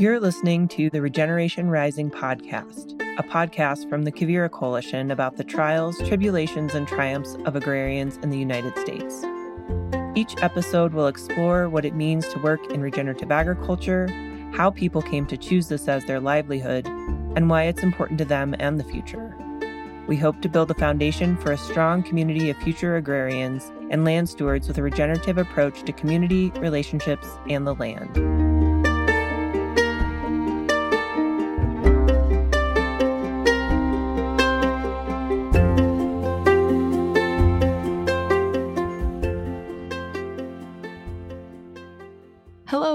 You're listening to the Regeneration Rising podcast, a podcast from the Quivira Coalition about the trials, tribulations, and triumphs of agrarians in the United States. Each episode will explore what it means to work in regenerative agriculture, how people came to choose this as their livelihood, and why it's important to them and the future. We hope to build a foundation for a strong community of future agrarians and land stewards with a regenerative approach to community, relationships, and the land.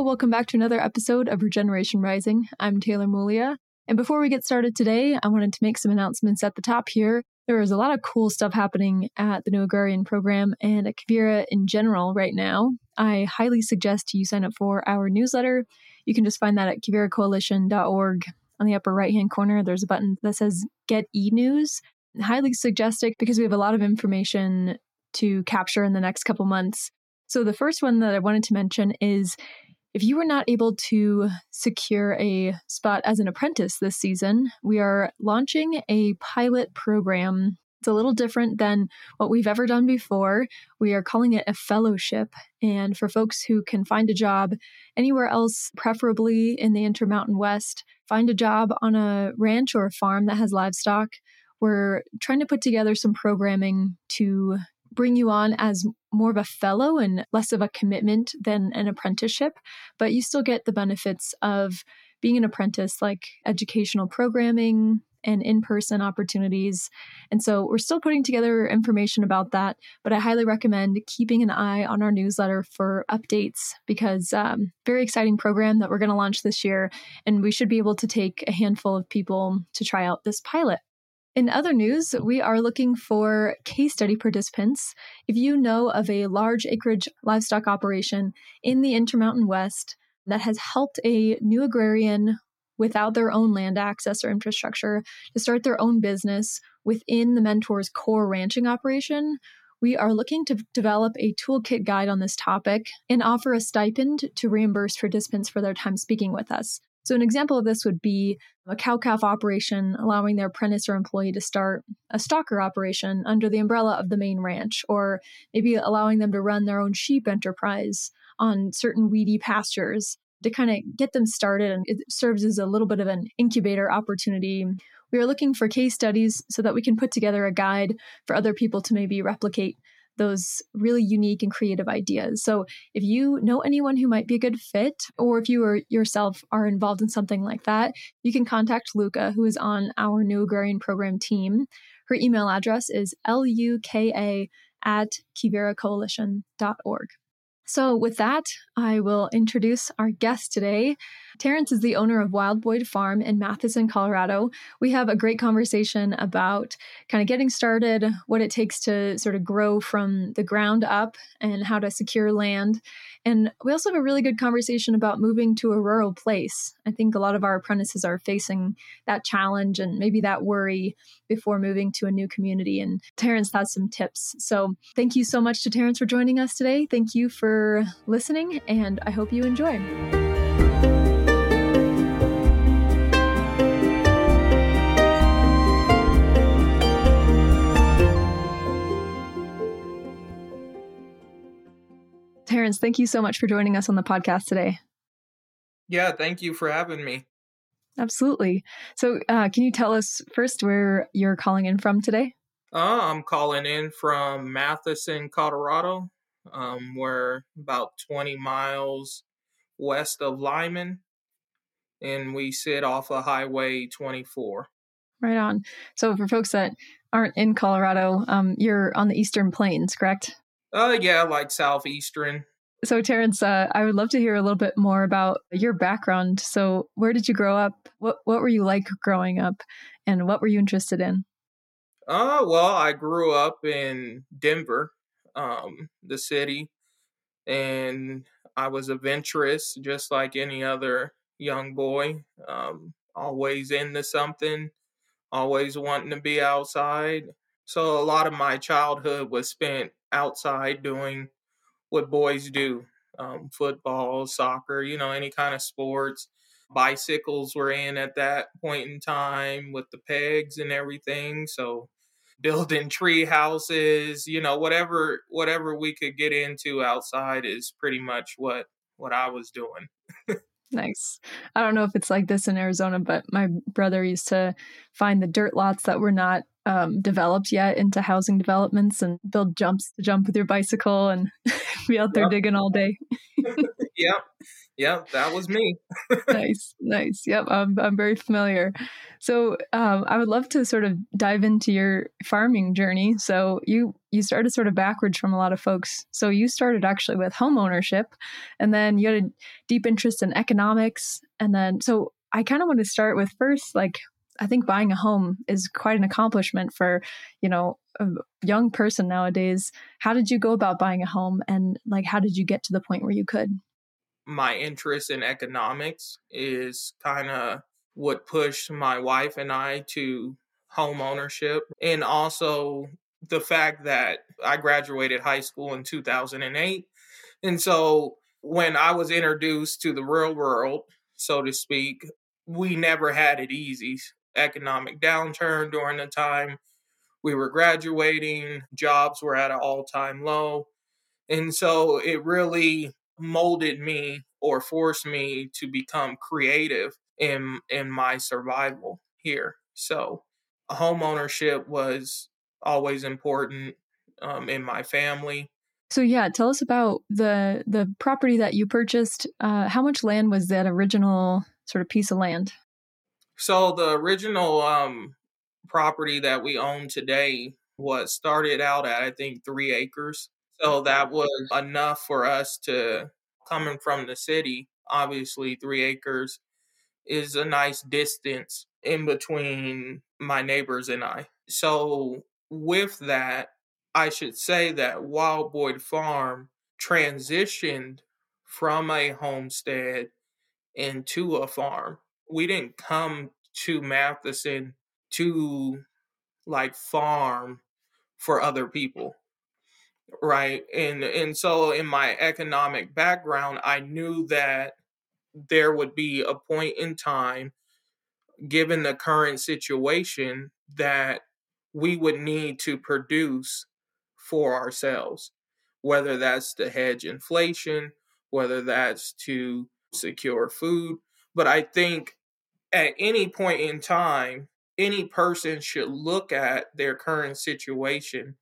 Welcome back to another episode of Regeneration Rising. I'm Taylor Mulia. And before we get started today, I wanted to make some announcements at the top here. There is a lot of cool stuff happening at the New Agrarian Program and at Quivira in general right now. I highly suggest you sign up for our newsletter. You can just find that at quiviracoalition.org. On the upper right-hand corner, there's a button that says Get E-News. I highly suggest it because we have a lot of information to capture in the next couple months. So the first one that I wanted to mention is if you were not able to secure a spot as an apprentice this season, we are launching a pilot program. It's a little different than what we've ever done before. We are calling it a fellowship. And for folks who can find a job anywhere else, preferably in the Intermountain West, find a job on a ranch or a farm that has livestock, we're trying to put together some programming to bring you on as more of a fellow and less of a commitment than an apprenticeship, but you still get the benefits of being an apprentice, like educational programming and in-person opportunities. And so we're still putting together information about that, but I highly recommend keeping an eye on our newsletter for updates because very exciting program that we're going to launch this year, and we should be able to take a handful of people to try out this pilot. In other news, we are looking for case study participants. If you know of a large acreage livestock operation in the Intermountain West that has helped a new agrarian without their own land access or infrastructure to start their own business within the Mentor's core ranching operation, we are looking to develop a toolkit guide on this topic and offer a stipend to reimburse participants for their time speaking with us. So an example of this would be a cow-calf operation allowing their apprentice or employee to start a stocker operation under the umbrella of the main ranch, or maybe allowing them to run their own sheep enterprise on certain weedy pastures to kind of get them started. And it serves as a little bit of an incubator opportunity. We are looking for case studies so that we can put together a guide for other people to maybe replicate those really unique and creative ideas. So if you know anyone who might be a good fit, or if you or yourself are involved in something like that, you can contact Luca, who is on our New Agrarian Program team. Her email address is luka@quiviracoalition.org. So with that, I will introduce our guest today. Terrence is the owner of Wild Boyd Farm in Matheson, Colorado. We have a great conversation about kind of getting started, what it takes to sort of grow from the ground up and how to secure land. And we also have a really good conversation about moving to a rural place. I think a lot of our apprentices are facing that challenge and maybe that worry before moving to a new community. And Terrence has some tips. So thank you so much to Terrence for joining us today. Thank you for listening, and I hope you enjoy. Terrence, thank you so much for joining us on the podcast today. Yeah, thank you for having me. Absolutely. So can you tell us first where you're calling in from today? I'm calling in from Matheson, Colorado. We're about 20 miles west of Lyman, and we sit off of Highway 24. Right on. So for folks that aren't in Colorado, you're on the Eastern Plains, correct? Yeah, like Southeastern. So Terrence, I would love to hear a little bit more about your background. So where did you grow up? What were you like growing up, and what were you interested in? Well, I grew up in Denver, the city, and I was adventurous, just like any other young boy, always into something, always wanting to be outside. So a lot of my childhood was spent outside doing what boys do, football, soccer, any kind of sports. bicycles were in at that point in time with the pegs and everything. So building tree houses, you know, whatever we could get into outside is pretty much what I was doing. Nice. I don't know if it's like this in Arizona, but my brother used to find the dirt lots that were not developed yet into housing developments and build jumps to jump with your bicycle and be out there digging all day. Yep. That was me. Nice. Yep. I'm very familiar. So I would love to sort of dive into your farming journey. So you started sort of backwards from a lot of folks. So you started actually with home ownership, and then you had a deep interest in economics. And then, so I kind of want to start with first, like, I think buying a home is quite an accomplishment for, you know, a young person nowadays. How did you go about buying a home, and like, how did you get to the point where you could? My interest in economics is kind of what pushed my wife and I to home ownership. And also the fact that I graduated high school in 2008. And so when I was introduced to the real world, so to speak, we never had it easy. Economic downturn during the time we were graduating, jobs were at an all-time low. And so it really molded me or forced me to become creative in my survival here. So home ownership was always important in my family. So yeah, tell us about the property that you purchased. How much land was that original sort of piece of land? So the original property that we own today was started out at, I think, 3 acres. So that was enough for us to, coming from the city, obviously 3 acres is a nice distance in between my neighbors and I. So with that, I should say that Wild Boyd Farm transitioned from a homestead into a farm. We didn't come to Matheson to like farm for other people. Right. And so in my economic background, I knew that there would be a point in time, given the current situation, that we would need to produce for ourselves, whether that's to hedge inflation, whether that's to secure food. But I think at any point in time, any person should look at their current situation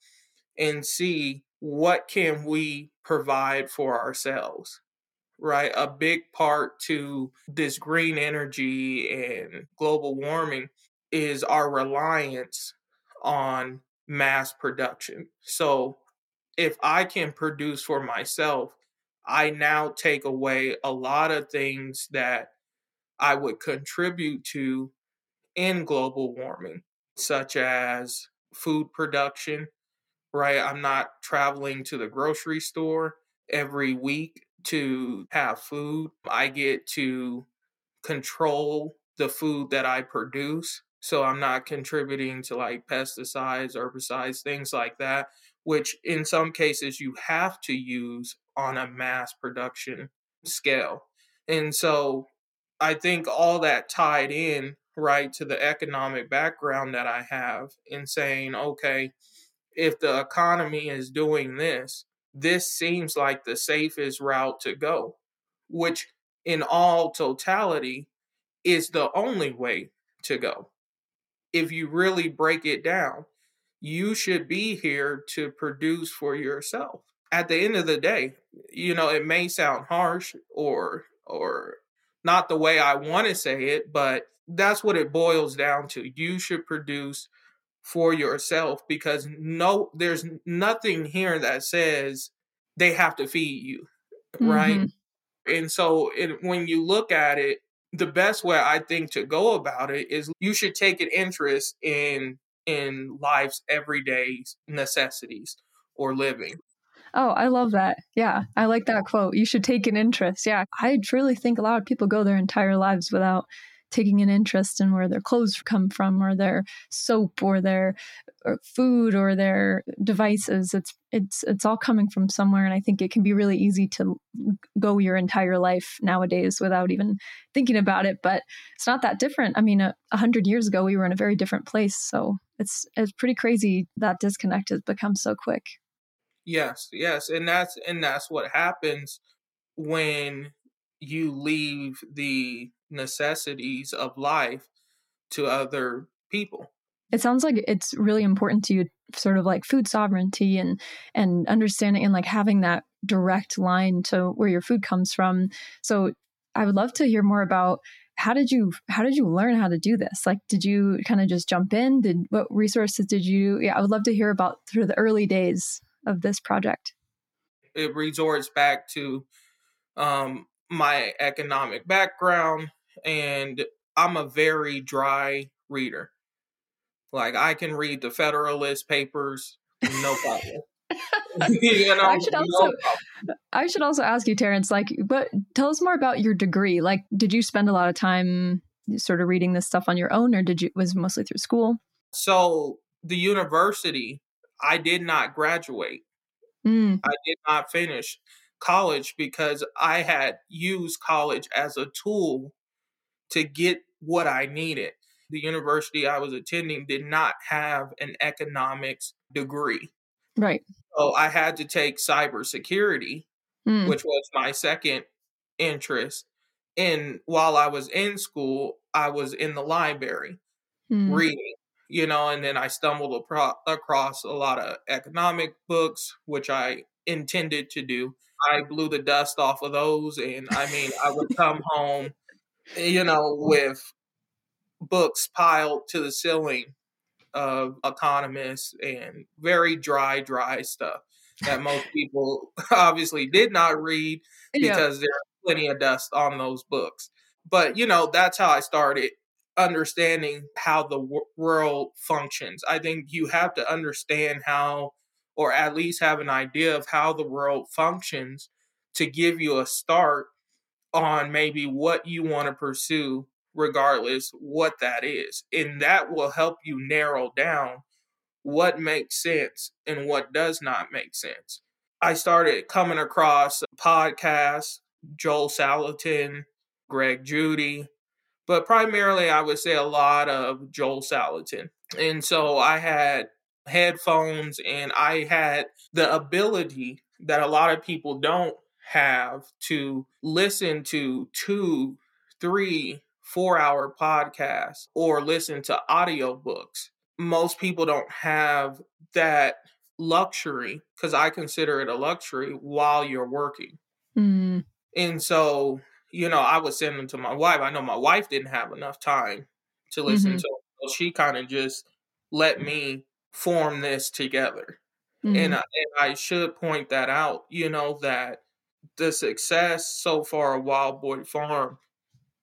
and see, what can we provide for ourselves, right? A big part to this green energy and global warming is our reliance on mass production. So if I can produce for myself, I now take away a lot of things that I would contribute to in global warming, such as food production. Right? I'm not traveling to the grocery store every week to have food. I get to control the food that I produce. So I'm not contributing to like pesticides, herbicides, things like that, which in some cases you have to use on a mass production scale. And so I think all that tied in, right, to the economic background that I have in saying, okay, if the economy is doing this, this seems like the safest route to go, which in all totality is the only way to go. If you really break it down, you should be here to produce for yourself. At the end of the day, you know, it may sound harsh or not the way I want to say it, but that's what it boils down to. You should produce for yourself, because there's nothing here that says they have to feed you, right? Mm-hmm. And so when you look at it, the best way I think to go about it is you should take an interest in life's everyday necessities or living. Oh, I love that. Yeah, I like that quote. You should take an interest. Yeah, I truly think a lot of people go their entire lives without taking an interest in where their clothes come from, or their soap, or their food, or their devices. It's all coming from somewhere. And I think it can be really easy to go your entire life nowadays without even thinking about it. But it's not that different. I mean, 100 years ago, we were in a very different place. So it's pretty crazy that disconnect has become so quick. Yes. And that's what happens when you leave the necessities of life to other people. It sounds like it's really important to you, sort of like food sovereignty and understanding and like having that direct line to where your food comes from. So I would love to hear more about how did you learn how to do this? Like, did you kind of just jump in? What resources did you? Yeah, I would love to hear about through the early days of this project. It resorts back to my economic background, and I'm a very dry reader. Like, I can read the Federalist Papers, no problem. You know, I should also ask you, Terrence, but tell us more about your degree. Like, did you spend a lot of time sort of reading this stuff on your own, or was it mostly through school? So the university, I did not graduate. I did not finish college because I had used college as a tool to get what I needed. The university I was attending did not have an economics degree. Right. So I had to take cybersecurity, which was my second interest. And while I was in school, I was in the library reading, and then I stumbled across a lot of economic books, which I intended to do. I blew the dust off of those. And I mean, I would come home, with books piled to the ceiling of economists and very dry stuff that most people obviously did not read because there's plenty of dust on those books. But, that's how I started understanding how the world functions. I think you have to understand how, or at least have an idea of how the world functions to give you a start on maybe what you want to pursue, regardless what that is. And that will help you narrow down what makes sense and what does not make sense. I started coming across podcasts, Joel Salatin, Greg Judy, but primarily I would say a lot of Joel Salatin. And so I had headphones and I had the ability that a lot of people don't have to listen to 2, 3, 4-hour podcasts or listen to audiobooks. Most people don't have that luxury, because I consider it a luxury, while you're working. And so, I would send them to my wife. I know my wife didn't have enough time to listen to them. So she kind of just let me form this together. And I should point that out, that the success so far of Wild Boyd Farm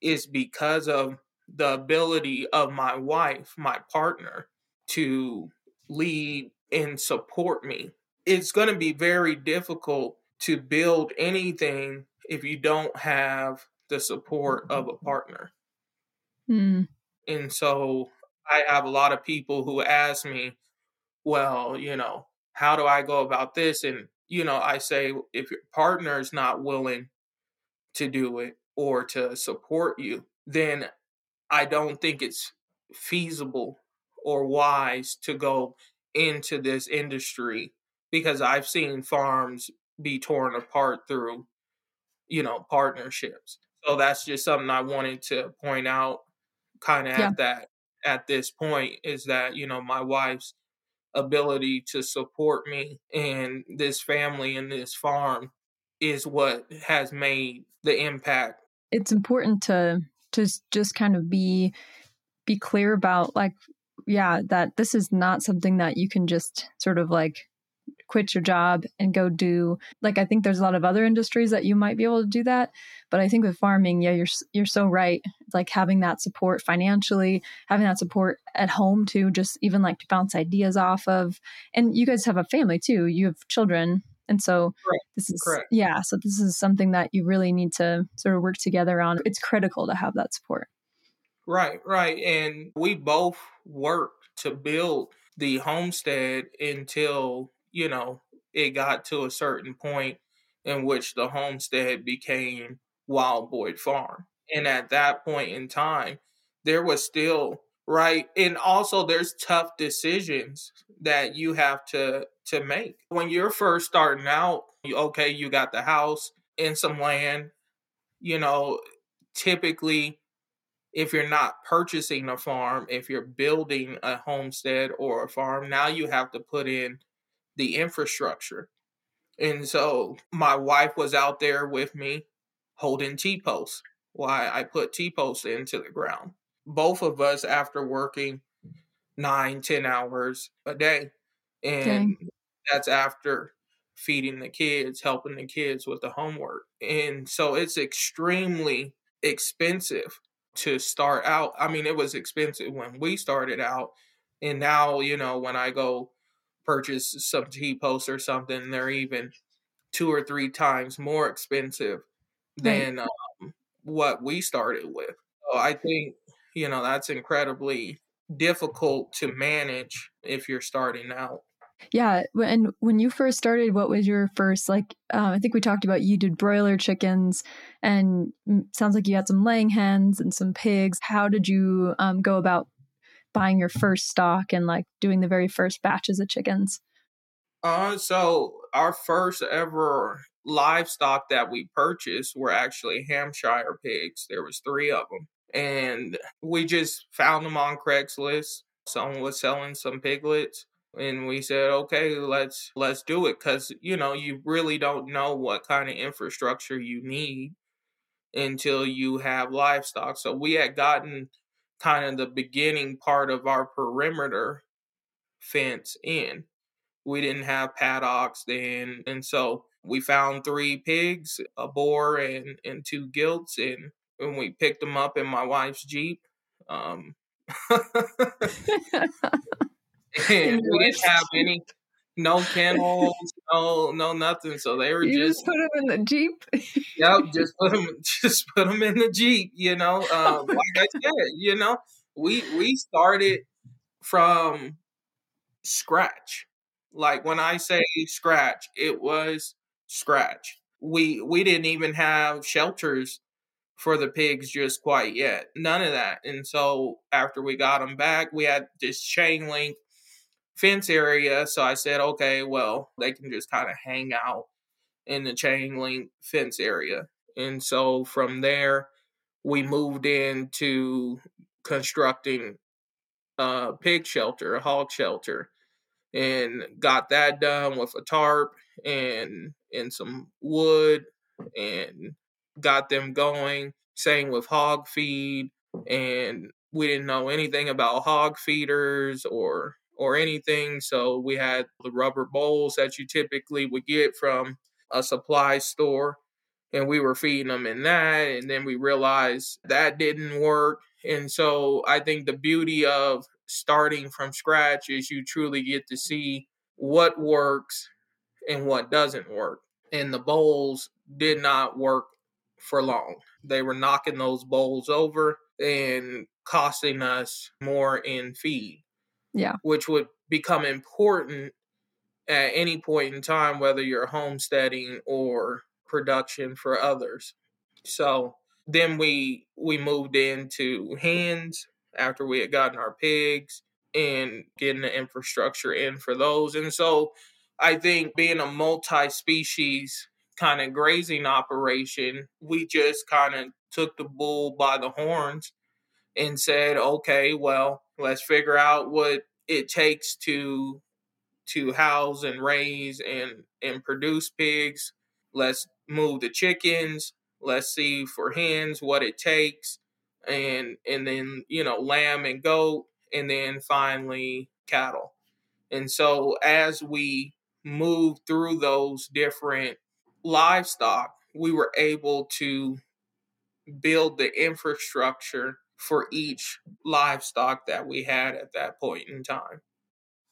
is because of the ability of my wife, my partner, to lead and support me. It's going to be very difficult to build anything if you don't have the support of a partner. And so I have a lot of people who ask me, well, how do I go about this? And, I say, if your partner is not willing to do it or to support you, then I don't think it's feasible or wise to go into this industry, because I've seen farms be torn apart through, partnerships. So that's just something I wanted to point out kind of at this point, is that, my wife's ability to support me and this family and this farm is what has made the impact. It's important to just kind of be clear about that this is not something that you can just sort of quit your job and go do. I think there's a lot of other industries that you might be able to do that. But I think with farming, you're so right. Having that support financially, having that support at home too, just even to bounce ideas off of. And you guys have a family too. You have children. And so So this is something that you really need to sort of work together on. It's critical to have that support. Right. And we both worked to build the homestead until, you know, it got to a certain point in which the homestead became Wild Boyd Farm. And at that point in time, there was still, right? And also there's tough decisions that you have to make. When you're first starting out, okay, you got the house and some land, you know, typically if you're not purchasing a farm, if you're building a homestead or a farm, now you have to put in the infrastructure. And so my wife was out there with me holding T-posts while I put T-posts into the ground. Both of us after working 9-10 hours a day. And that's after feeding the kids, helping the kids with the homework. And so it's extremely expensive to start out. I mean, it was expensive when we started out. And now, you know, when I go purchase some T-posts or something, they're even 2 or 3 times more expensive than what we started with. So I think, you know, that's incredibly difficult to manage if you're starting out. Yeah. And when you first started, what was your first, like, I think we talked about you did broiler chickens and sounds like you had some laying hens and some pigs. How did you go about buying your first stock and like doing the very first batches of chickens? So our first ever livestock that we purchased were actually Hampshire pigs. There was 3 of them. And we just found them on Craigslist. Someone was selling some piglets. And we said, okay, let's do it. Because, you know, you really don't know what kind of infrastructure you need until you have livestock. So we had gotten kind of the beginning part of our perimeter fence in. We didn't have paddocks then. And so we found 3 pigs, a boar and 2 gilts. And we picked them up in my wife's Jeep. And we didn't have any, no kennels, no nothing. So they were just put them in the Jeep. Yep, just put them in the Jeep. You know, like I said, you know, we started from scratch. Like when I say scratch, it was scratch. We didn't even have shelters for the pigs just quite yet, none of that. And so after we got them back, we had this chain link fence area. So I said, okay, well, they can just kind of hang out in the chain link fence area. And so from there, we moved into constructing a pig shelter, a hog shelter, and got that done with a tarp and some wood and got them going. Same with hog feed. And we didn't know anything about hog feeders or anything. So we had the rubber bowls that you typically would get from a supply store, and we were feeding them in that. And then we realized that didn't work. And so I think the beauty of starting from scratch is you truly get to see what works and what doesn't work. And the bowls did not work for long. They were knocking those bowls over and costing us more in feed. Yeah, which would become important at any point in time, whether you're homesteading or production for others. So then we moved into hens after we had gotten our pigs and getting the infrastructure in for those. And so I think being a multi-species kind of grazing operation, we just kind of took the bull by the horns and said, okay, well, let's figure out what it takes to house and raise and produce pigs. Let's move the chickens. Let's see for hens what it takes. And then, you know, lamb and goat, and then finally cattle. And so as we moved through those different livestock, we were able to build the infrastructure for each livestock that we had at that point in time.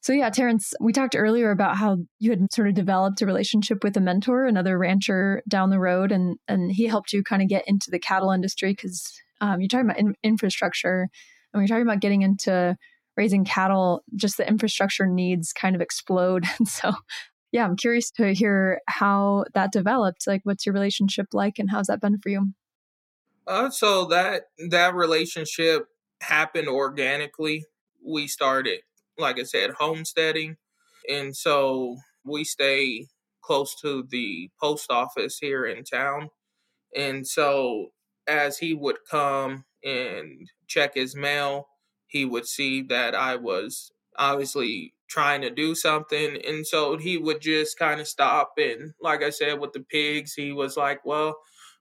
So yeah, Terrence, we talked earlier about how you had sort of developed a relationship with a mentor, another rancher down the road, and he helped you kind of get into the cattle industry because you're talking about infrastructure, and when you're talking about getting into raising cattle, just the infrastructure needs kind of explode. And so, yeah, I'm curious to hear how that developed. Like, what's your relationship like, and how's that been for you? So that relationship happened organically. We started, like I said, homesteading. And so we stay close to the post office here in town. And so as he would come and check his mail, he would see that I was obviously trying to do something. And so he would just kind of stop. And like I said, with the pigs, he was like, well,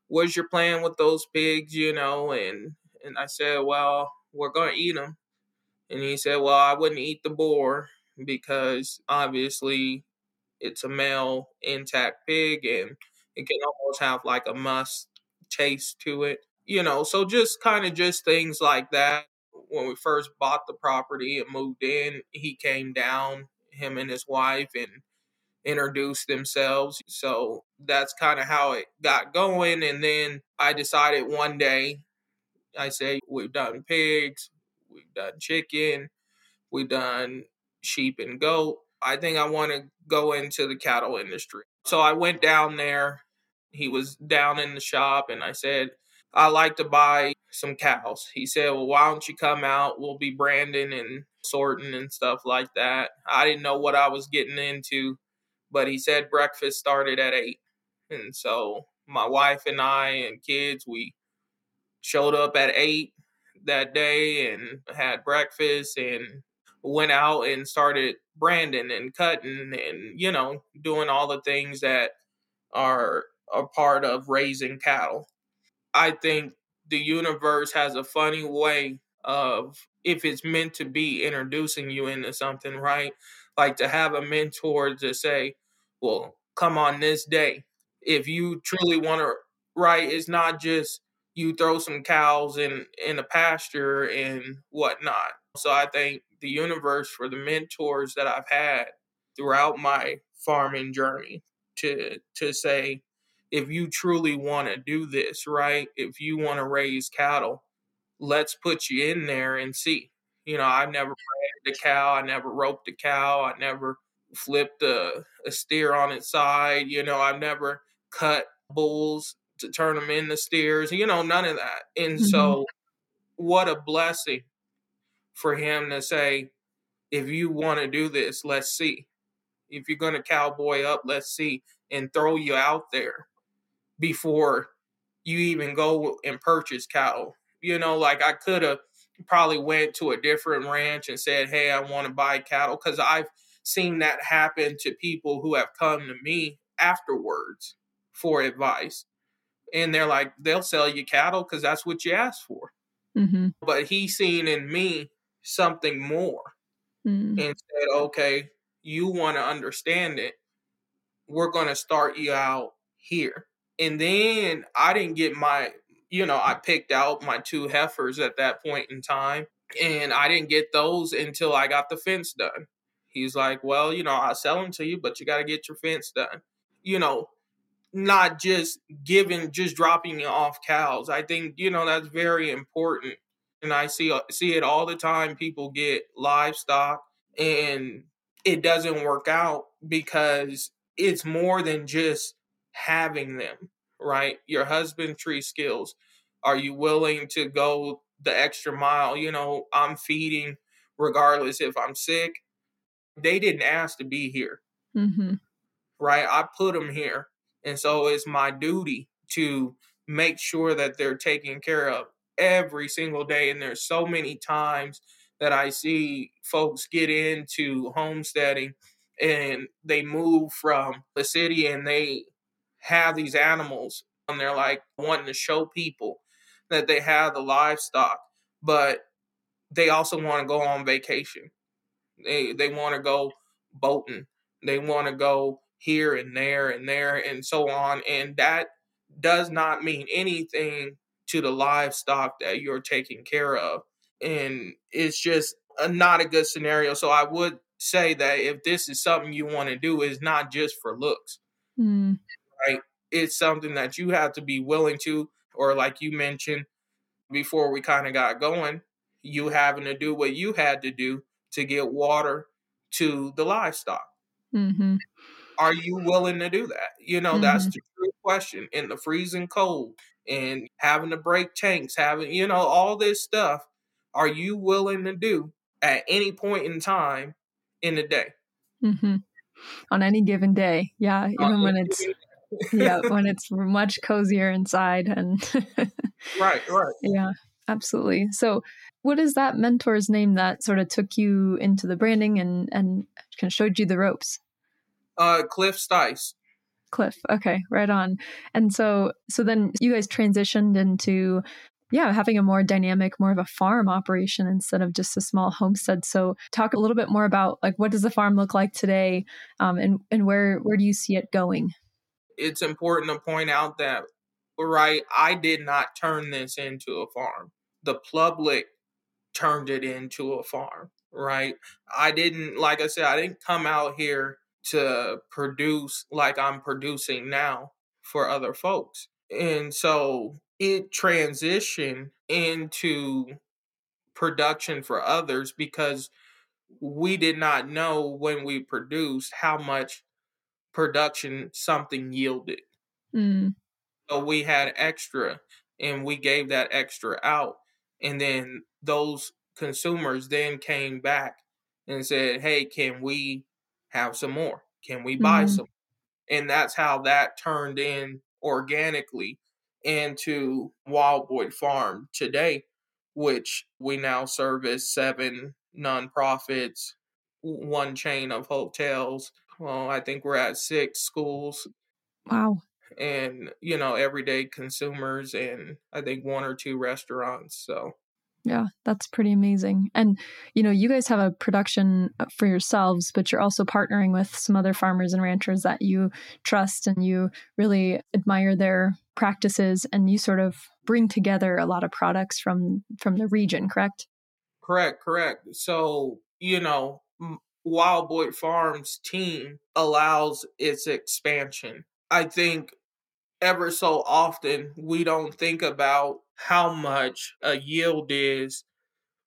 what's your plan with those pigs, you know? And I said, well, we're going to eat them. And he said, well, I wouldn't eat the boar because obviously it's a male intact pig and it can almost have like a musk taste to it, you know? So just kind of just things like that. When we first bought the property and moved in, he came down, him and his wife, and introduced themselves. So that's kind of how it got going. And then I decided one day, I said, we've done pigs, we've done chicken, we've done sheep and goat. I think I want to go into the cattle industry. So I went down there. He was down in the shop, and I said, I like to buy some cows. He said, well, why don't you come out? We'll be branding and sorting and stuff like that. I didn't know what I was getting into, but he said breakfast started at 8. And so my wife and I and kids, we showed up at 8 that day and had breakfast and went out and started branding and cutting and, you know, doing all the things that are a part of raising cattle. I think the universe has a funny way of, if it's meant to be, introducing you into something, right? Like to have a mentor to say, well, come on this day. If you truly want to, right? It's not just you throw some cows in a pasture and whatnot. So I think the universe for the mentors that I've had throughout my farming journey to say, if you truly want to do this, right? If you want to raise cattle, let's put you in there and see. You know, I've never branded a cow. I never roped a cow. I never flipped a steer on its side. You know, I've never cut bulls to turn them into steers. You know, none of that. And so what a blessing for him to say, if you want to do this, let's see. If you're going to cowboy up, let's see, and throw you out there before you even go and purchase cattle. You know, like I could have probably went to a different ranch and said, hey, I want to buy cattle, because I've seen that happen to people who have come to me afterwards for advice. And they're like, they'll sell you cattle because that's what you asked for. Mm-hmm. But he seen in me something more and said, okay, you want to understand it. We're going to start you out here. And then I didn't get my, you know, I picked out my 2 heifers at that point in time. And I didn't get those until I got the fence done. He's like, well, you know, I'll sell them to you, but you got to get your fence done. You know, not just giving, just dropping you off cows. I think, you know, that's very important. And I see it all the time. People get livestock and it doesn't work out because it's more than just having them, right? Your husbandry skills. Are you willing to go the extra mile? You know, I'm feeding regardless if I'm sick. They didn't ask to be here, right? I put them here. And so it's my duty to make sure that they're taken care of every single day. And there's so many times that I see folks get into homesteading and they move from the city and they have these animals and they're like wanting to show people that they have the livestock, but they also want to go on vacation. They want to go boating. They want to go here and there and there and so on. And that does not mean anything to the livestock that you're taking care of. And it's just not a good scenario. So I would say that if this is something you want to do, it's not just for looks, right? It's something that you have to be willing to, or like you mentioned, before we kind of got going, you having to do what you had to do to get water to the livestock. Mm-hmm. Are you willing to do that? You know, mm-hmm. that's the true question. In the freezing cold and having to break tanks, having, you know, all this stuff, are you willing to do at any point in time in the day? Mm-hmm. On any given day. Yeah. Even when it's, yeah, when it's much cozier inside and right, right. Yeah, absolutely. So what is that mentor's name that sort of took you into the branding and kind of showed you the ropes? Cliff Stice. Cliff. Okay. Right on. And so then you guys transitioned into, yeah, having a more dynamic, more of a farm operation instead of just a small homestead. So talk a little bit more about like, what does the farm look like today? And where do you see it going? It's important to point out that, right, I did not turn this into a farm. The public turned it into a farm, right? I didn't, like I said, I didn't come out here to produce like I'm producing now for other folks. And so it transitioned into production for others because we did not know when we produced how much production something yielded. Mm. So we had extra and we gave that extra out. And then those consumers then came back and said, hey, can we have some more? Can we buy mm-hmm. some? And that's how that turned in organically into Wild Boyd Farm today, which we now service 7 nonprofits, 1 chain of hotels. Well, I think we're at 6 schools. Wow. And, you know, everyday consumers and I think 1 or 2 restaurants. So yeah, that's pretty amazing. And, you know, you guys have a production for yourselves, but you're also partnering with some other farmers and ranchers that you trust and you really admire their practices and you sort of bring together a lot of products from the region, correct? Correct. So, you know, Wild Boyd Farm's team allows its expansion. I think ever so often we don't think about how much a yield is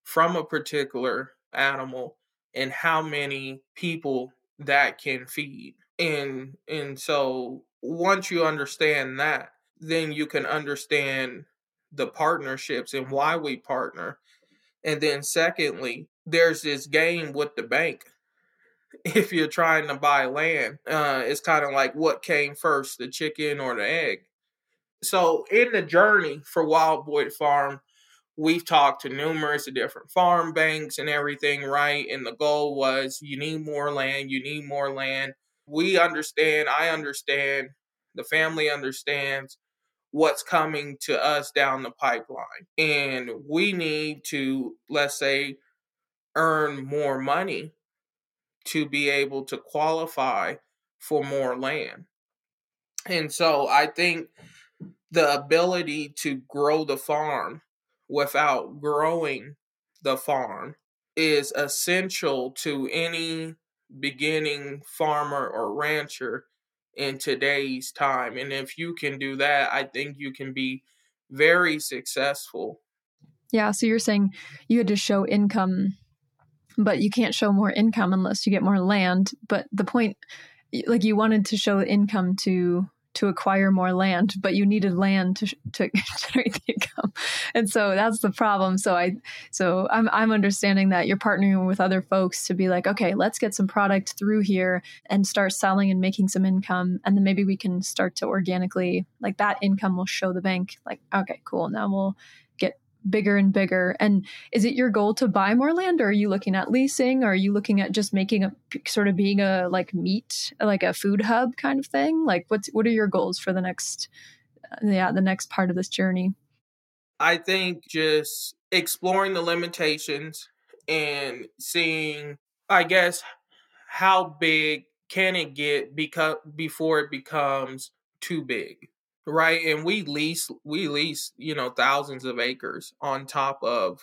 from a particular animal and how many people that can feed. And so once you understand that, then you can understand the partnerships and why we partner. And then secondly, there's this game with the bank. If you're trying to buy land, it's kind of like what came first, the chicken or the egg. So in the journey for Wild Boyd Farm, we've talked to numerous different farm banks and everything, right? And the goal was you need more land. We understand, I understand, the family understands what's coming to us down the pipeline. And we need to, let's say, earn more money to be able to qualify for more land. And so I think the ability to grow the farm without growing the farm is essential to any beginning farmer or rancher in today's time. And if you can do that, I think you can be very successful. Yeah. So you're saying you had to show income, but you can't show more income unless you get more land. But the point, like you wanted to show income to acquire more land, but you needed land to generate the income. And so that's the problem. So I'm understanding that you're partnering with other folks to be like, okay, let's get some product through here and start selling and making some income. And then maybe we can start to organically, like that income will show the bank like, okay, cool. Now we'll get bigger and bigger. And is it your goal to buy more land, or are you looking at leasing, or are you looking at just making a sort of being a like meat, like a food hub kind of thing? Like what are your goals for the next part of this journey? I think just exploring the limitations and seeing, I guess, how big can it get before it becomes too big. Right. And we lease, you know, thousands of acres on top of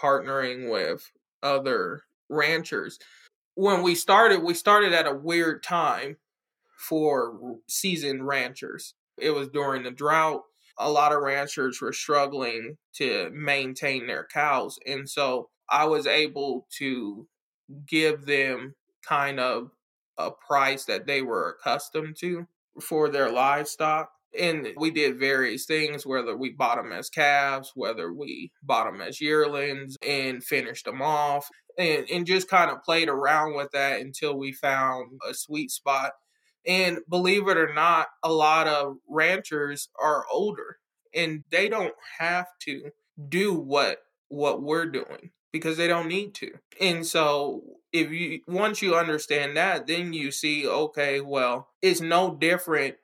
partnering with other ranchers. When we started at a weird time for seasoned ranchers. It was during the drought. a lot of ranchers were struggling to maintain their cows. And so I was able to give them kind of a price that they were accustomed to for their livestock. And we did various things, whether we bought them as calves, whether we bought them as yearlings and finished them off, and just kind of played around with that until we found a sweet spot. And believe it or not, a lot of ranchers are older and they don't have to do what we're doing because they don't need to. And so if you once you understand that, then you see, okay, well, it's no different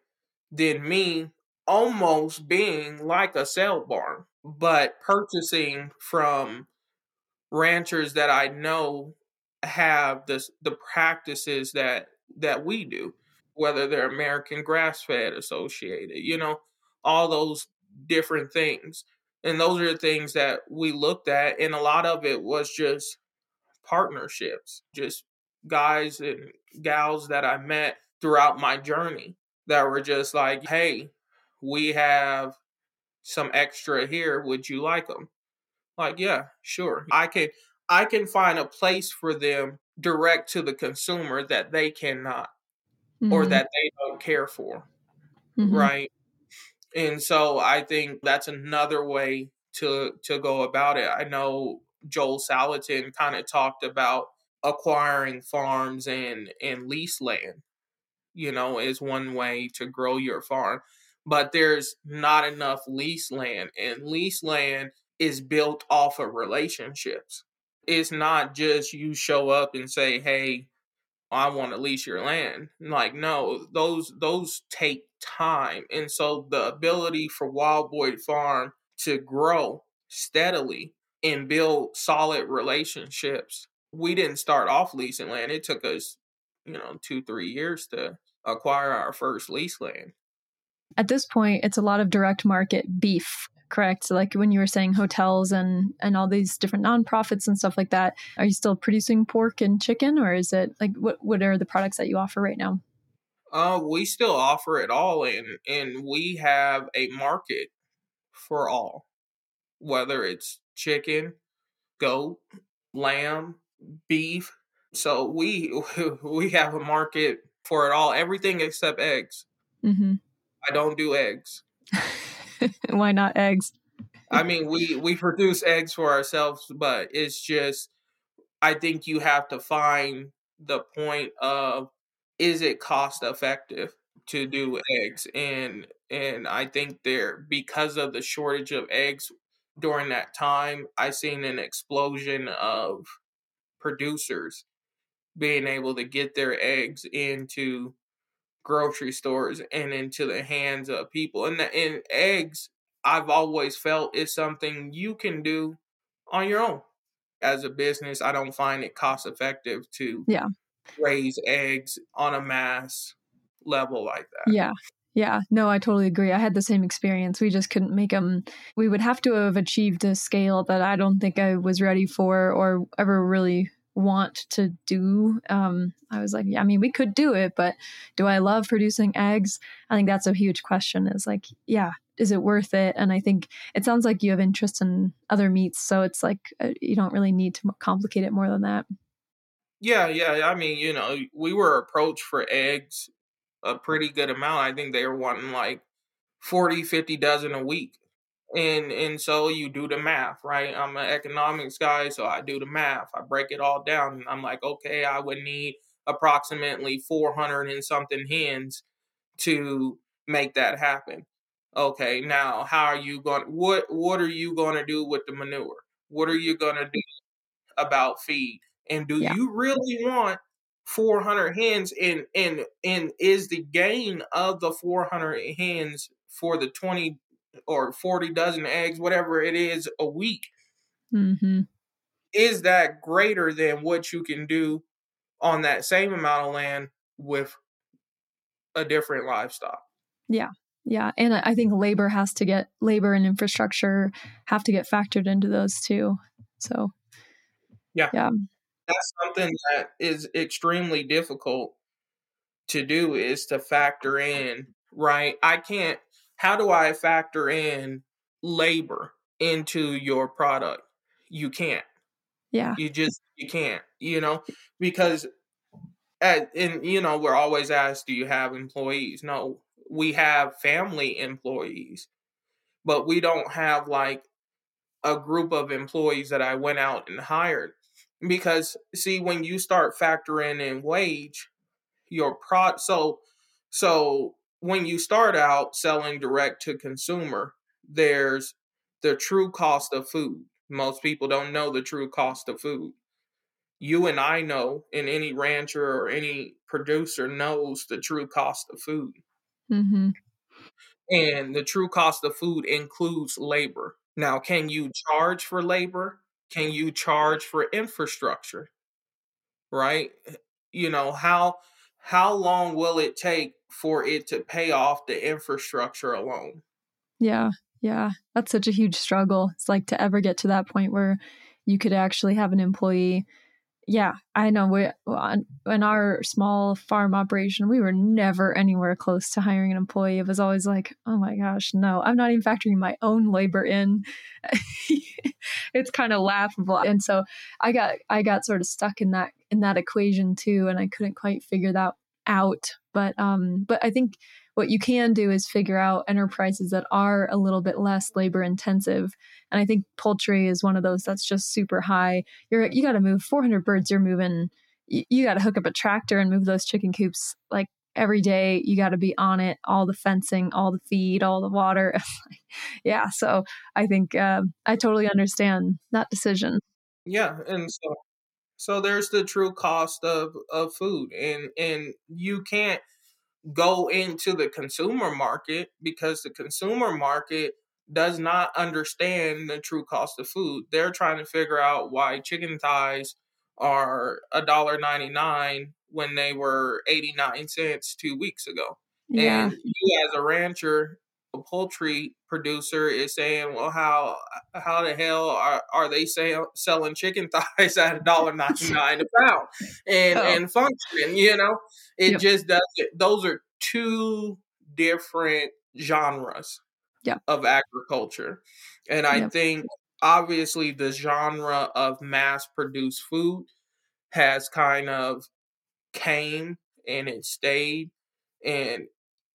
than me almost being like a sale barn, but purchasing from ranchers that I know have the practices that we do, whether they're American Grass Fed Associated, all those different things. And those are the things that we looked at. And a lot of it was just partnerships, just guys and gals that I met throughout my journey that were just like, hey, we have some extra here. Would you like them? Like, yeah, sure. I can find a place for them direct to the consumer that they cannot. Mm-hmm. Or that they don't care for, mm-hmm. right? And so I think that's another way to go about it. I know Joel Salatin kind of talked about acquiring farms and lease land, is one way to grow your farm. But there's not enough lease land. And lease land is built off of relationships. It's not just you show up and say, hey, I want to lease your land. Like, no, those take time. And so the ability for Wild Boyd Farm to grow steadily and build solid relationships. We didn't start off leasing land. It took us, 2-3 years to acquire our first lease land. At this point, it's a lot of direct market beef. Correct. So like when you were saying hotels and all these different nonprofits and stuff like that, are you still producing pork and chicken, or is it like what are the products that you offer right now? We still offer it all, and we have a market for all, whether it's chicken, goat, lamb, beef. So we have a market for it all, everything except eggs. Mm-hmm. I don't do eggs. Why not eggs? I mean, we produce eggs for ourselves, but it's just, I think you have to find the point of, is it cost effective to do eggs? And I think because of the shortage of eggs during that time, I seen an explosion of producers being able to get their eggs into grocery stores and into the hands of people. And eggs, I've always felt, is something you can do on your own. As a business, I don't find it cost effective to raise eggs on a mass level like that. Yeah. Yeah. No, I totally agree. I had the same experience. We just couldn't make them. We would have to have achieved a scale that I don't think I was ready for or ever really want to do. I was like, we could do it, but do I love producing eggs? I think that's a huge question, is like, is it worth it? And I think it sounds like you have interest in other meats. So it's like, you don't really need to complicate it more than that. Yeah. Yeah. I mean, we were approached for eggs a pretty good amount. I think they were wanting like 40, 50 dozen a week. And so you do the math, right? I'm an economics guy, so I do the math. I break it all down, and I'm like, okay, I would need approximately 400 and something hens to make that happen. Okay, now how are you going? What are you going to do with the manure? What are you going to do about feed? And do you really want 400 hens? And is the gain of the 400 hens for the 20 or 40 dozen eggs, whatever it is, a week, mm-hmm. is that greater than what you can do on that same amount of land with a different livestock? Yeah. Yeah. And I think labor and infrastructure have to get factored into those too. So yeah. That's something that is extremely difficult to do, is to factor in, right? I can't, how do I factor in labor into your product? You can't. Yeah. You can't, you know, because, and, you know, we're always asked, do you have employees? No, we have family employees, but we don't have like a group of employees that I went out and hired. Because, see, when you start factoring in wage, your so when you start out selling direct to consumer, there's the true cost of food. Most people don't know the true cost of food. You and I know, and any rancher or any producer knows the true cost of food. Mm-hmm. And the true cost of food includes labor. Now, can you charge for labor? Can you charge for infrastructure? Right? You know, how long will it take for it to pay off the infrastructure alone? Yeah. Yeah. That's such a huge struggle. It's like to ever get to that point where you could actually have an employee. Yeah. I know in our small farm operation, we were never anywhere close to hiring an employee. It was always like, oh my gosh, no, I'm not even factoring my own labor in. It's kind of laughable. And so I got sort of stuck in that equation too. And I couldn't quite figure that out. But I think what you can do is figure out enterprises that are a little bit less labor intensive. And I think poultry is one of those that's just super high. You got to move 400 birds. You're moving, you got to hook up a tractor and move those chicken coops like every day. You got to be on it, all the fencing, all the feed, all the water. Yeah. So I think I totally understand that decision. Yeah. And so there's the true cost of food, and you can't go into the consumer market because the consumer market does not understand the true cost of food. They're trying to figure out why chicken thighs are $1.99 when they were 89 cents 2 weeks ago. Yeah. And you as a rancher, a poultry producer is saying, well, how the hell are they selling chicken thighs at $1.99 a pound and function, you know? It just doesn't. Those are two different genres of agriculture. And I think obviously the genre of mass produced food has kind of came and it stayed, and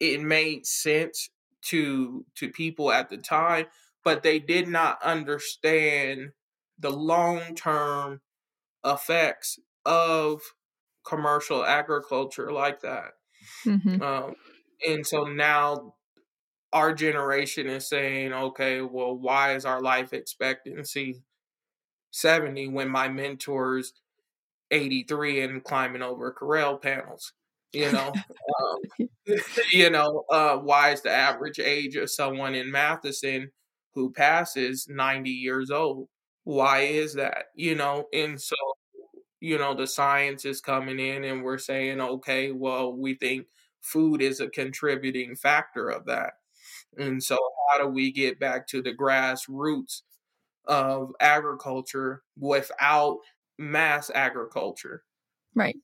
it made sense to people at the time, but they did not understand the long-term effects of commercial agriculture like that. Mm-hmm. And so now our generation is saying, okay, well, why is our life expectancy 70 when my mentor's 83 and climbing over corral panels? You know, why is the average age of someone in Matheson who passes 90 years old? Why is that? You know, and so, you know, the science is coming in and we're saying, okay, well, we think food is a contributing factor of that. And so how do we get back to the grassroots of agriculture without mass agriculture? Right.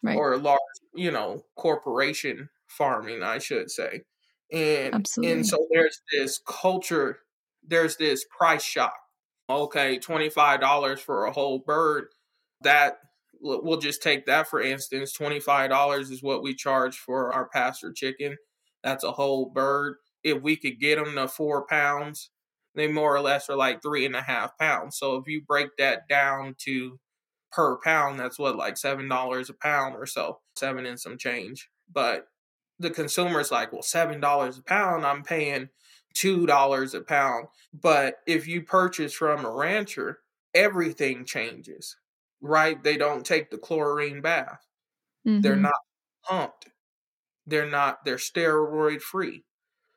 Right. Or large, you know, corporation farming, I should say. And absolutely. And so there's this culture, there's this price shock. Okay, $25 for a whole bird. That, we'll just take that for instance. $25 is what we charge for our pasture chicken. That's a whole bird. If we could get them to 4 pounds, they more or less are like 3.5 pounds. So if you break that down to per pound, that's what, like $7 a pound or so, $7 and some change. But the consumer's like, well, $7 a pound, I'm paying $2 a pound. But if you purchase from a rancher, everything changes, right? They don't take the chlorine bath. Mm-hmm. They're not pumped. They're steroid free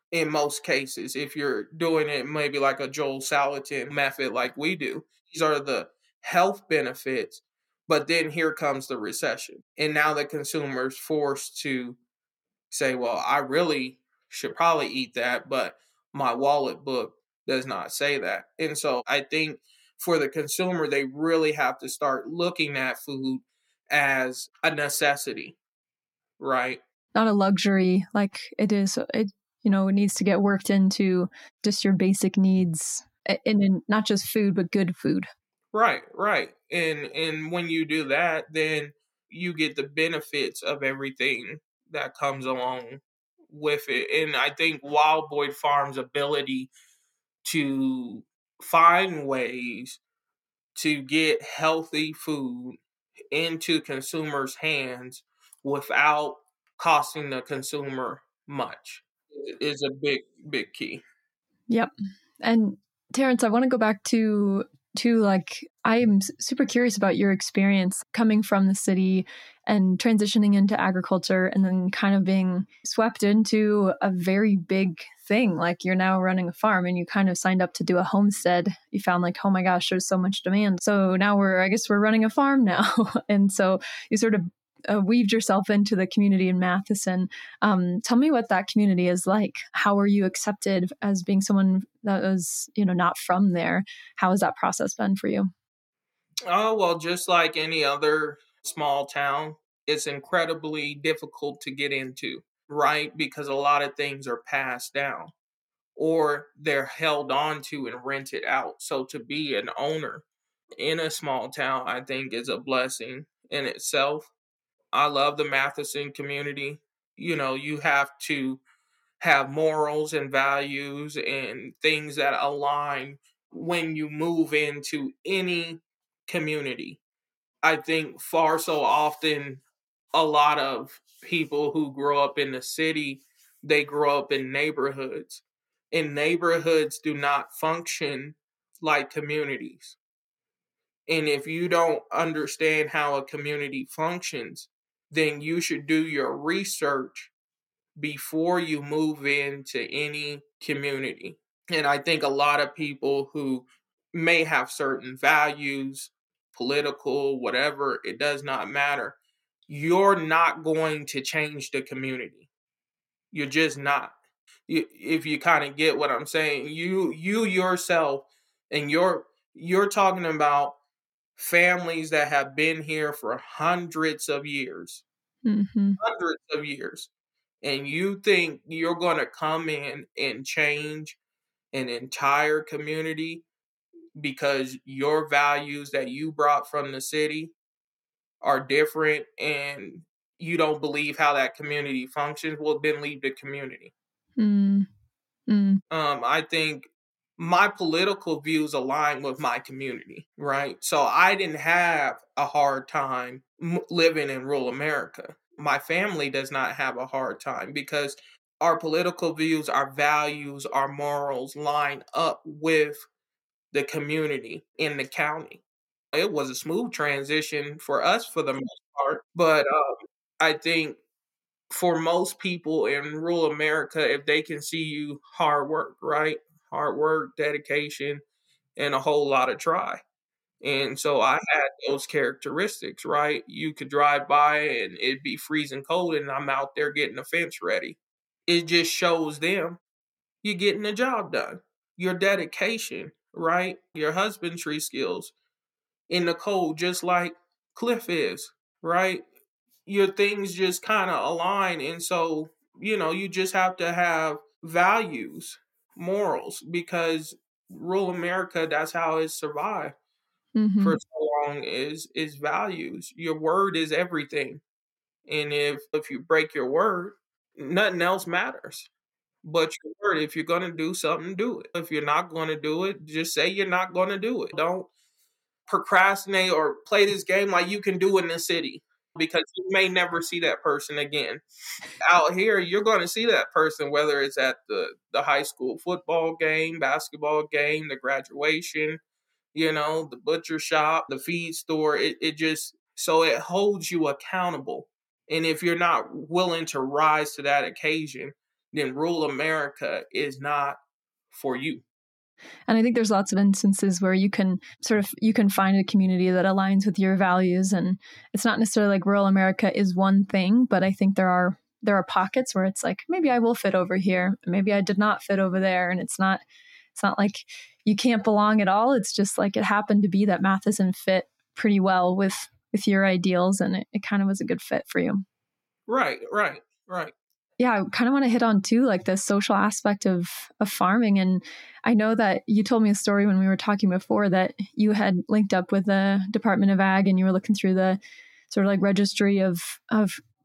in most cases. If you're doing it maybe like a Joel Salatin method like we do, these are the health benefits, but then here comes the recession. And now the consumer's forced to say, well, I really should probably eat that, but my wallet book does not say that. And so I think for the consumer, they really have to start looking at food as a necessity, right? Not a luxury like it is. It you know, it needs to get worked into just your basic needs, and not just food, but good food. Right, right. And when you do that, then you get the benefits of everything that comes along with it. And I think Wild Boyd Farm's ability to find ways to get healthy food into consumers' hands without costing the consumer much is a big, big key. Yep. And Terrence, I want to go back to like, I'm super curious about your experience coming from the city and transitioning into agriculture and then kind of being swept into a very big thing. Like, you're now running a farm and you kind of signed up to do a homestead. You found like, oh my gosh, there's so much demand. So now I guess we're running a farm now. And so you sort of weaved yourself into the community in Matheson. Tell me what that community is like. How were you accepted as being someone that was, you know, not from there? How has that process been for you? Oh, well, just like any other small town, it's incredibly difficult to get into, right? Because a lot of things are passed down or they're held on to and rented out. So to be an owner in a small town, I think, is a blessing in itself. I love the Matheson community. You know, you have to have morals and values and things that align when you move into any community. I think far so often, a lot of people who grow up in the city, they grow up in neighborhoods. And neighborhoods do not function like communities. And if you don't understand how a community functions, then you should do your research before you move into any community. And I think a lot of people who may have certain values, political, whatever, it does not matter. You're not going to change the community. You're just not. If you kind of get what I'm saying, you yourself, and you're talking about families that have been here for hundreds of years, and you think you're going to come in and change an entire community because your values that you brought from the city are different and you don't believe how that community functions? Well, then leave the community. I think my political views align with my community, right? So I didn't have a hard time living in rural America. My family does not have a hard time because our political views, our values, our morals line up with the community in the county. It was a smooth transition for us for the most part, but I think for most people in rural America, if they can see you hard work, right? Hard work, dedication, and a whole lot of try. And so I had those characteristics, right? You could drive by and it'd be freezing cold and I'm out there getting the fence ready. It just shows them you're getting the job done. Your dedication, right? Your husbandry skills in the cold, just like Cliff is, right? Your things just kind of align. And so, you know, you just have to have values, morals, because rural America, that's how it survived for so long, is values. Your word is everything. And if you break your word, nothing else matters but your word. If you're going to do something, do it. If you're not going to do it, just say you're not going to do it. Don't procrastinate or play this game like you can do in the city, because you may never see that person again. Out here, you're going to see that person, whether it's at the high school football game, basketball game, the graduation, you know, the butcher shop, the feed store. It just, so it holds you accountable. And if you're not willing to rise to that occasion, then rural America is not for you. And I think there's lots of instances where you can find a community that aligns with your values. And it's not necessarily like rural America is one thing, but I think there are pockets where it's like, maybe I will fit over here. Maybe I did not fit over there. And it's not like you can't belong at all. It's just like, it happened to be that Matheson fit pretty well with your ideals. And it kind of was a good fit for you. Right. yeah, I kind of want to hit on too, like the social aspect of farming. And I know that you told me a story when we were talking before that you had linked up with the Department of Ag and you were looking through the sort of like registry of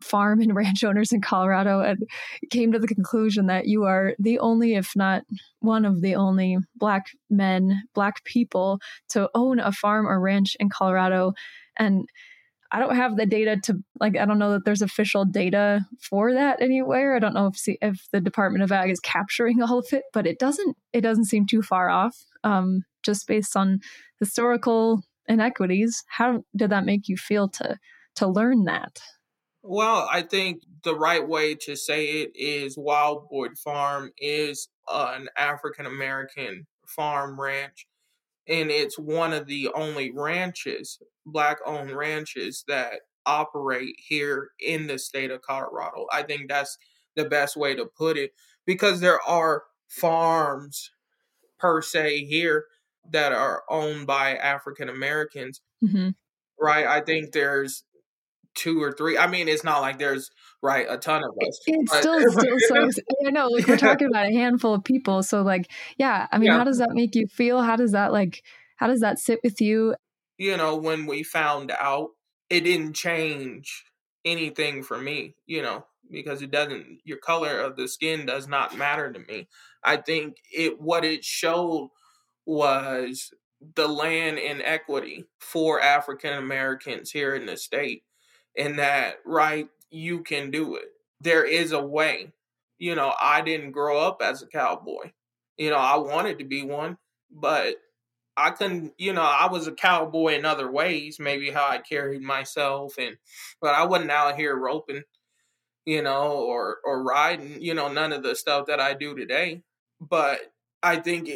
farm and ranch owners in Colorado and came to the conclusion that you are the only, if not one of the only Black people to own a farm or ranch in Colorado. And I don't have the data to, like, I don't know that there's official data for that anywhere. I don't know if the Department of Ag is capturing all of it, but it doesn't seem too far off, just based on historical inequities. How did that make you feel to learn that? Well, I think the right way to say it is Wild Boyd Farm is an African-American farm ranch, and it's one of the only ranches, Black-owned ranches, that operate here in the state of Colorado. I think that's the best way to put it, because there are farms per se here that are owned by African-Americans, mm-hmm. right? I think there's 2 or 3. I mean, it's not like there's a ton of us. It's still so. I know, like, we're talking about a handful of people. So, like, yeah. I mean, yeah. How does that make you feel? How does that sit with you? You know, when we found out, it didn't change anything for me. You know, because it doesn't. Your color of the skin does not matter to me. I think what it showed was the land inequity for African Americans here in the state. And that, you can do it. There is a way. You know, I didn't grow up as a cowboy. You know, I wanted to be one, but I couldn't, I was a cowboy in other ways, maybe how I carried myself, but I wasn't out here roping, or riding, none of the stuff that I do today. But I think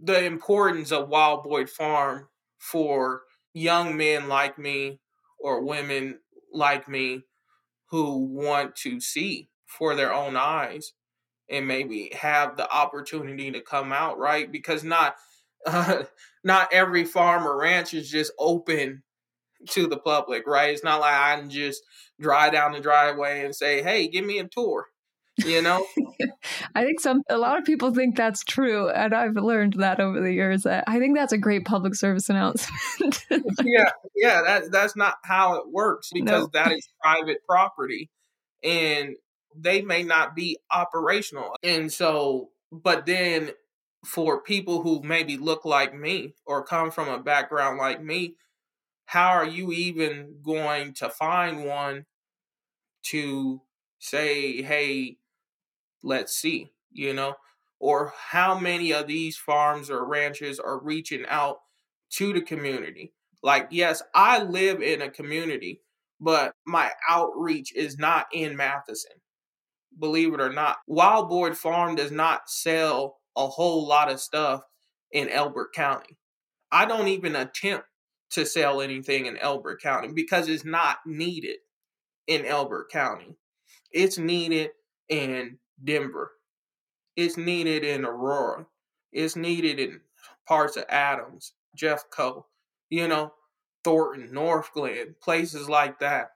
the importance of Wild Boyd Farm for young men like me or women like me who want to see for their own eyes and maybe have the opportunity to come out, right? Because not every farm or ranch is just open to the public, right? It's not like I can just drive down the driveway and say, hey, give me a tour, I think a lot of people think that's true. And I've learned that over the years. I think that's a great public service announcement. Yeah. That's not how it works, because that is private property and they may not be operational. And so, but then for people who maybe look like me or come from a background like me, how are you even going to find one to say, hey, let's see, or how many of these farms or ranches are reaching out to the community? Like, yes, I live in a community, but my outreach is not in Matheson. Believe it or not, Wild Boyd Farm does not sell a whole lot of stuff in Elbert County. I don't even attempt to sell anything in Elbert County because it's not needed in Elbert County. It's needed in Denver. It's needed in Aurora. It's needed in parts of Adams, Jeffco, Thornton, Northglenn, places like that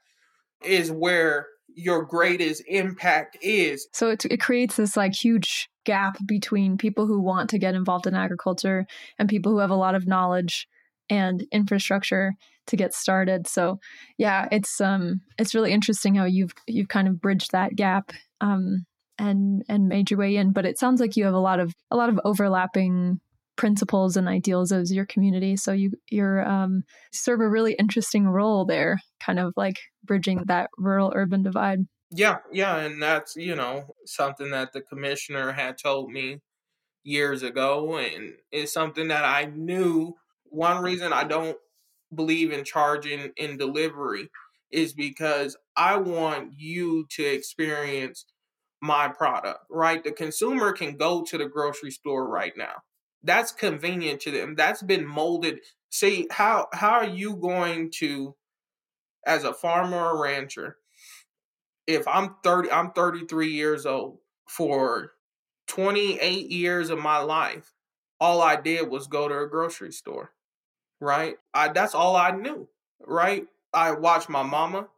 is where your greatest impact is. So it creates this huge gap between people who want to get involved in agriculture and people who have a lot of knowledge and infrastructure to get started. So yeah, it's really interesting how you've kind of bridged that gap and made your way in. But it sounds like you have a lot of overlapping principles and ideals as your community. So you're serve a really interesting role there, kind of like bridging that rural urban divide. Yeah, and that's something that the commissioner had told me years ago, and it's something that I knew. One reason I don't believe in charging in delivery is because I want you to experience my product, right? The consumer can go to the grocery store right now. That's convenient to them. That's been molded. See, how are you going to, as a farmer or rancher, if I'm 33 years old, for 28 years of my life, all I did was go to a grocery store. Right? That's all I knew, right? I watched my mama,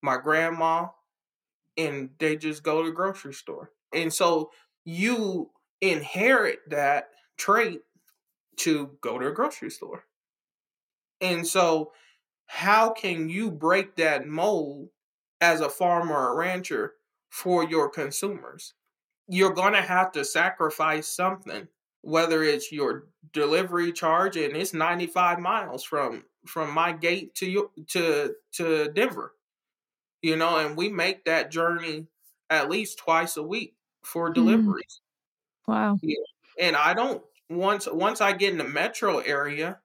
my grandma, and they just go to the grocery store. And so you inherit that trait to go to a grocery store. And so how can you break that mold as a farmer or rancher for your consumers? You're going to have to sacrifice something, whether it's your delivery charge and it's 95 miles from my gate to Denver, you know, and we make that journey at least twice a week for deliveries. Wow. Yeah. And I don't, once I get in the metro area,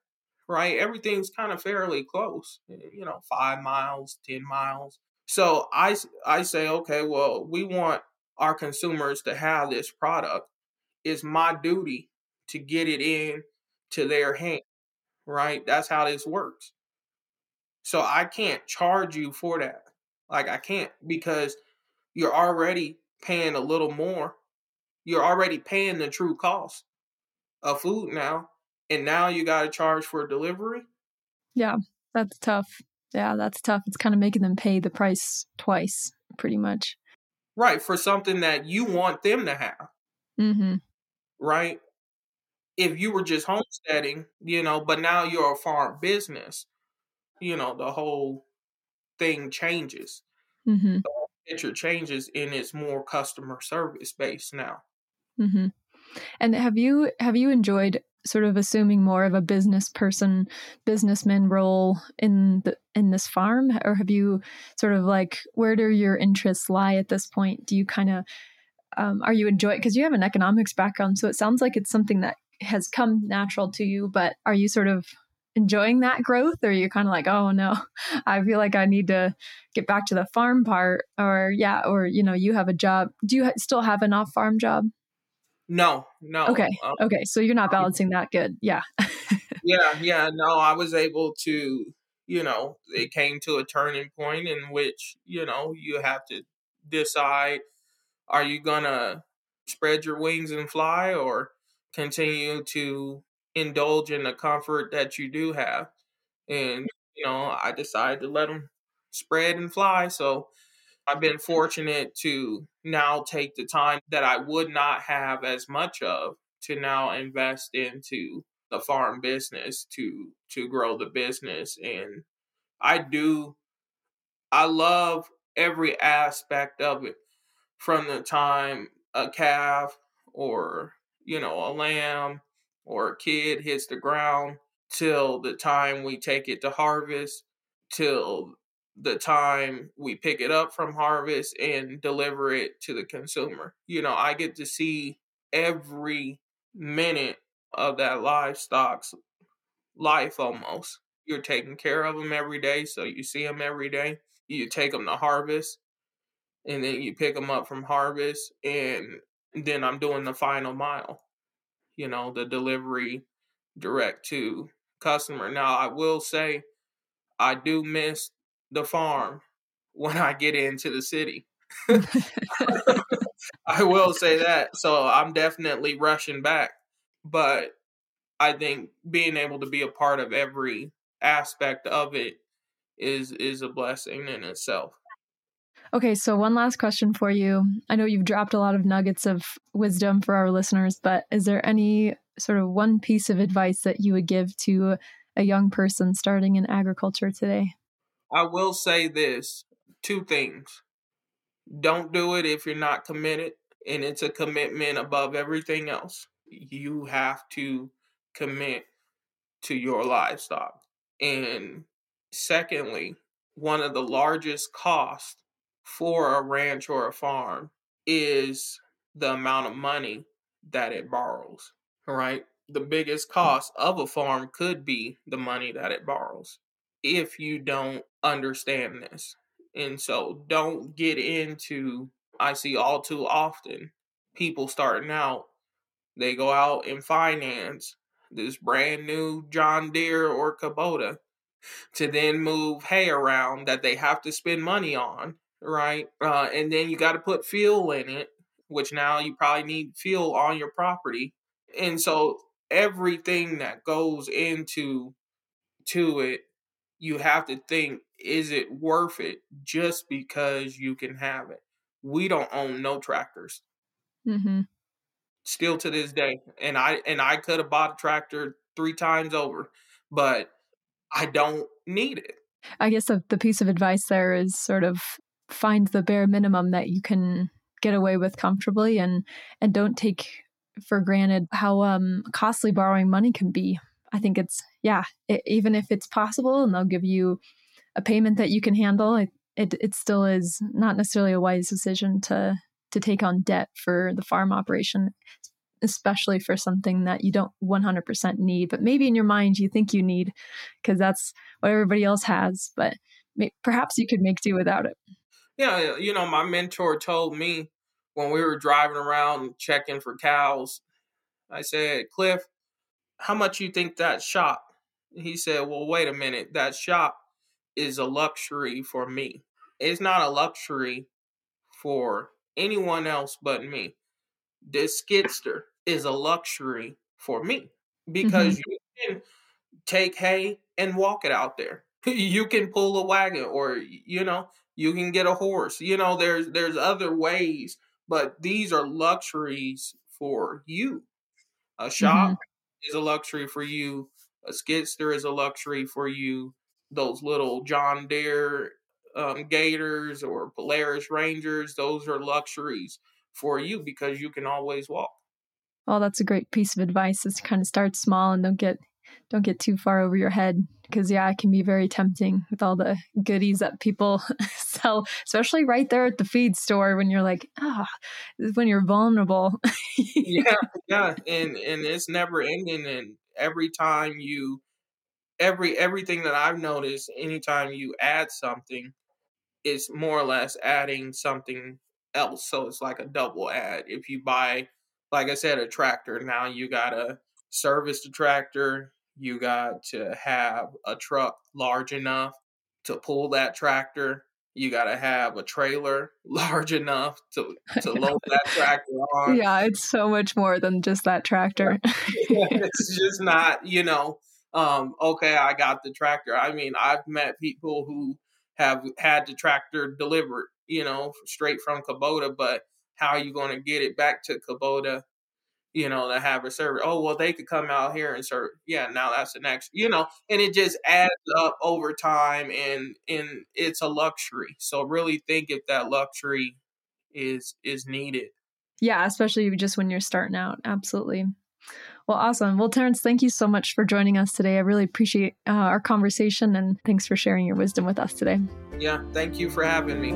right, everything's kind of fairly close, you know, 5 miles, 10 miles. So I say, okay, well, we want our consumers to have this product. It's my duty to get it in to their hand, right? That's how this works. So I can't charge you for that. Like I can't, because you're already paying a little more. You're already paying the true cost of food now. And now you got to charge for delivery. Yeah, that's tough. It's kind of making them pay the price twice, pretty much. Right. For something that you want them to have. Mm-hmm. Right. If you were just homesteading, you know, but now you're a farm business, you know, the whole thing changes. Mm-hmm. The whole picture changes, and it's more customer service based now. Mm-hmm. And have you enjoyed sort of assuming more of a businessman role in this farm, or have you sort of like, where do your interests lie at this point? Do you kind of are you enjoying, because you have an economics background, so it sounds like it's something that has come natural to you, but are you sort of enjoying that growth, or you're kind of like, oh no, I feel like I need to get back to the farm part? Or yeah, or you know, you have a job. Do you still have an off-farm job? No. Okay. So you're not balancing that good. Yeah. Yeah. No, I was able to, you know, it came to a turning point in which, you know, you have to decide, are you going to spread your wings and fly, or continue to indulge in the comfort that you do have? And, you know, I decided to let them spread and fly. So I've been fortunate to now take the time that I would not have as much of to now invest into the farm business to grow the business. And I love every aspect of it, from the time a calf or, you know, a lamb or a kid hits the ground till the time we take it to harvest, till the time we pick it up from harvest and deliver it to the consumer. You know, I get to see every minute of that livestock's life almost. You're taking care of them every day, so you see them every day. You take them to harvest, and then you pick them up from harvest, and then I'm doing the final mile, you know, the delivery direct to customer. Now, I will say I do miss the farm when I get into the city. I will say that. So I'm definitely rushing back. But I think being able to be a part of every aspect of it is a blessing in itself. Okay, so one last question for you. I know you've dropped a lot of nuggets of wisdom for our listeners, but is there any sort of one piece of advice that you would give to a young person starting in agriculture today? I will say this, two things. Don't do it if you're not committed, and it's a commitment above everything else. You have to commit to your livestock. And secondly, one of the largest costs for a ranch or a farm is the amount of money that it borrows, right? The biggest cost of a farm could be the money that it borrows, if you don't understand this. And so don't get into, I see all too often, people starting out, they go out and finance this brand new John Deere or Kubota to then move hay around that they have to spend money on, right? And then you got to put fuel in it, which now you probably need fuel on your property. And so everything that goes into it, you have to think, is it worth it just because you can have it? we don't own no tractors. Mm-hmm. Still to this day. And I could have bought a tractor 3 times over, but I don't need it. I guess the piece of advice there is sort of find the bare minimum that you can get away with comfortably, and don't take for granted how costly borrowing money can be. I think it's even if it's possible and they'll give you a payment that you can handle, it still is not necessarily a wise decision to take on debt for the farm operation, especially for something that you don't 100% need, but maybe in your mind you think you need because that's what everybody else has, but perhaps you could make do without it. Yeah. You know, my mentor told me when we were driving around checking for cows, I said, Cliff, how much you think that shop? He said, well, wait a minute. That shop is a luxury for me. It's not a luxury for anyone else but me. This Skidster is a luxury for me because mm-hmm. you can take hay and walk it out there. You can pull a wagon, or, you know, you can get a horse. You know, there's other ways, but these are luxuries for you. A shop mm-hmm. is a luxury for you. A Skidster is a luxury for you. Those little John Deere Gators or Polaris Rangers, those are luxuries for you because you can always walk. Well, that's a great piece of advice, is to kind of start small and don't get too far over your head, because it can be very tempting with all the goodies that people sell, especially right there at the feed store when you're like, when you're vulnerable. yeah, and it's never ending. And every time everything that I've noticed, anytime you add something, it's more or less adding something else. So it's like a double add. If you buy, like I said, a tractor, now you gotta service the tractor. You got to have a truck large enough to pull that tractor. You got to have a trailer large enough to load that tractor on. Yeah, it's so much more than just that tractor. Yeah, it's just not, okay, I got the tractor. I mean, I've met people who have had the tractor delivered, straight from Kubota, but how are you going to get it back to Kubota, to have a service? Oh, well, they could come out here and serve. Yeah, now that's the next, and it just adds up over time, and it's a luxury. So really think if that luxury is needed. Yeah, especially just when you're starting out. Absolutely. Well, awesome. Well, Terrence, thank you so much for joining us today. I really appreciate our conversation, and thanks for sharing your wisdom with us today. Yeah, thank you for having me.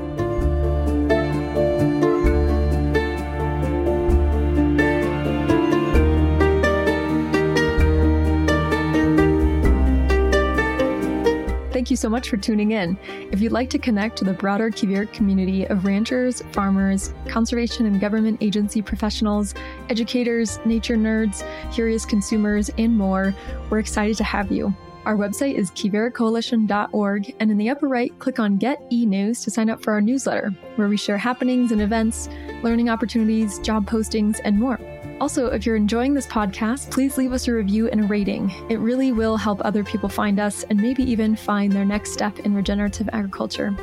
Thank you so much for tuning in. If you'd like to connect to the broader Quivira community of ranchers, farmers, conservation and government agency professionals, educators, nature nerds, curious consumers, and more, we're excited to have you. Our website is quiviracoalition.org, and in the upper right, click on Get E-News to sign up for our newsletter, where we share happenings and events, learning opportunities, job postings, and more. Also, if you're enjoying this podcast, please leave us a review and a rating. It really will help other people find us and maybe even find their next step in regenerative agriculture.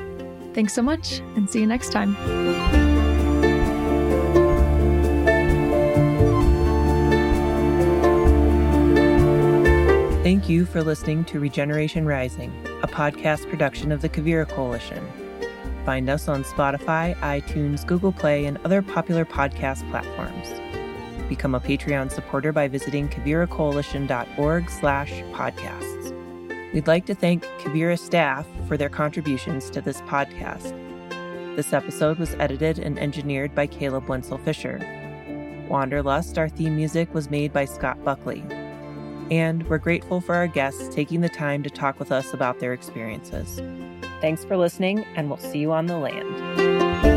Thanks so much, and see you next time. Thank you for listening to Regeneration Rising, a podcast production of the Quivira Coalition. Find us on Spotify, iTunes, Google Play, and other popular podcast platforms. Become a Patreon supporter by visiting quiviracoalition.org/podcasts. We'd like to thank Quivira staff for their contributions to this podcast. This episode was edited and engineered by Caleb Wenzel Fisher. Wanderlust, our theme music, was made by Scott Buckley. And we're grateful for our guests taking the time to talk with us about their experiences. Thanks for listening, and we'll see you on the land.